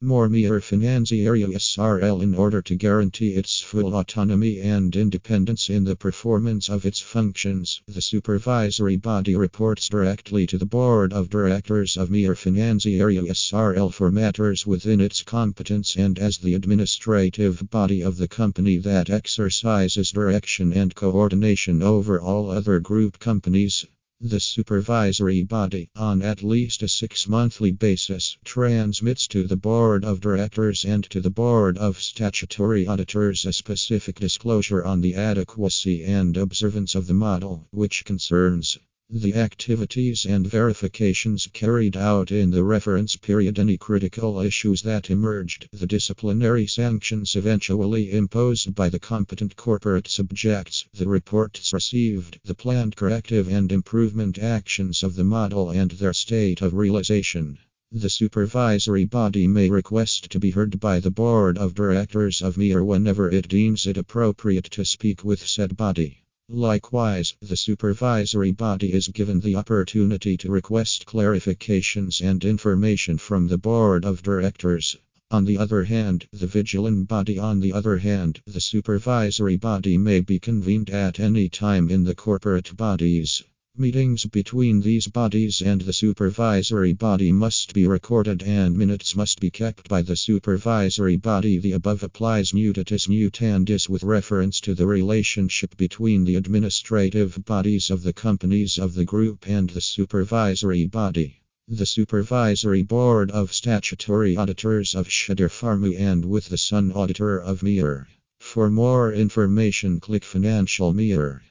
More Mir Finanziaria S.R.L. in order to guarantee its full autonomy and independence in the performance of its functions, the supervisory body reports directly to the Board of Directors of Mir Finanziaria S.R.L. for matters within its competence and as the administrative body of the company that exercises direction and coordination over all other group companies. The supervisory body, on at least a 6-monthly basis, transmits to the Board of Directors and to the Board of Statutory Auditors a specific disclosure on the adequacy and observance of the model, which concerns the activities and verifications carried out in the reference period, any critical issues that emerged, the disciplinary sanctions eventually imposed by the competent corporate subjects, the reports received, the planned corrective and improvement actions of the model and their state of realization. The supervisory body may request to be heard by the Board of Directors of Mir whenever it deems it appropriate to speak with said body. Likewise, the supervisory body is given the opportunity to request clarifications and information from the Board of Directors. On the other hand, the supervisory body may be convened at any time in the corporate bodies. Meetings between these bodies and the supervisory body must be recorded and minutes must be kept by the supervisory body. The above applies mutatis mutandis with reference to the relationship between the administrative bodies of the companies of the group and the supervisory body. The Supervisory Board of Statutory Auditors of Shadifarmu and with the Sun Auditor of Mir. For more information click Financial Mir.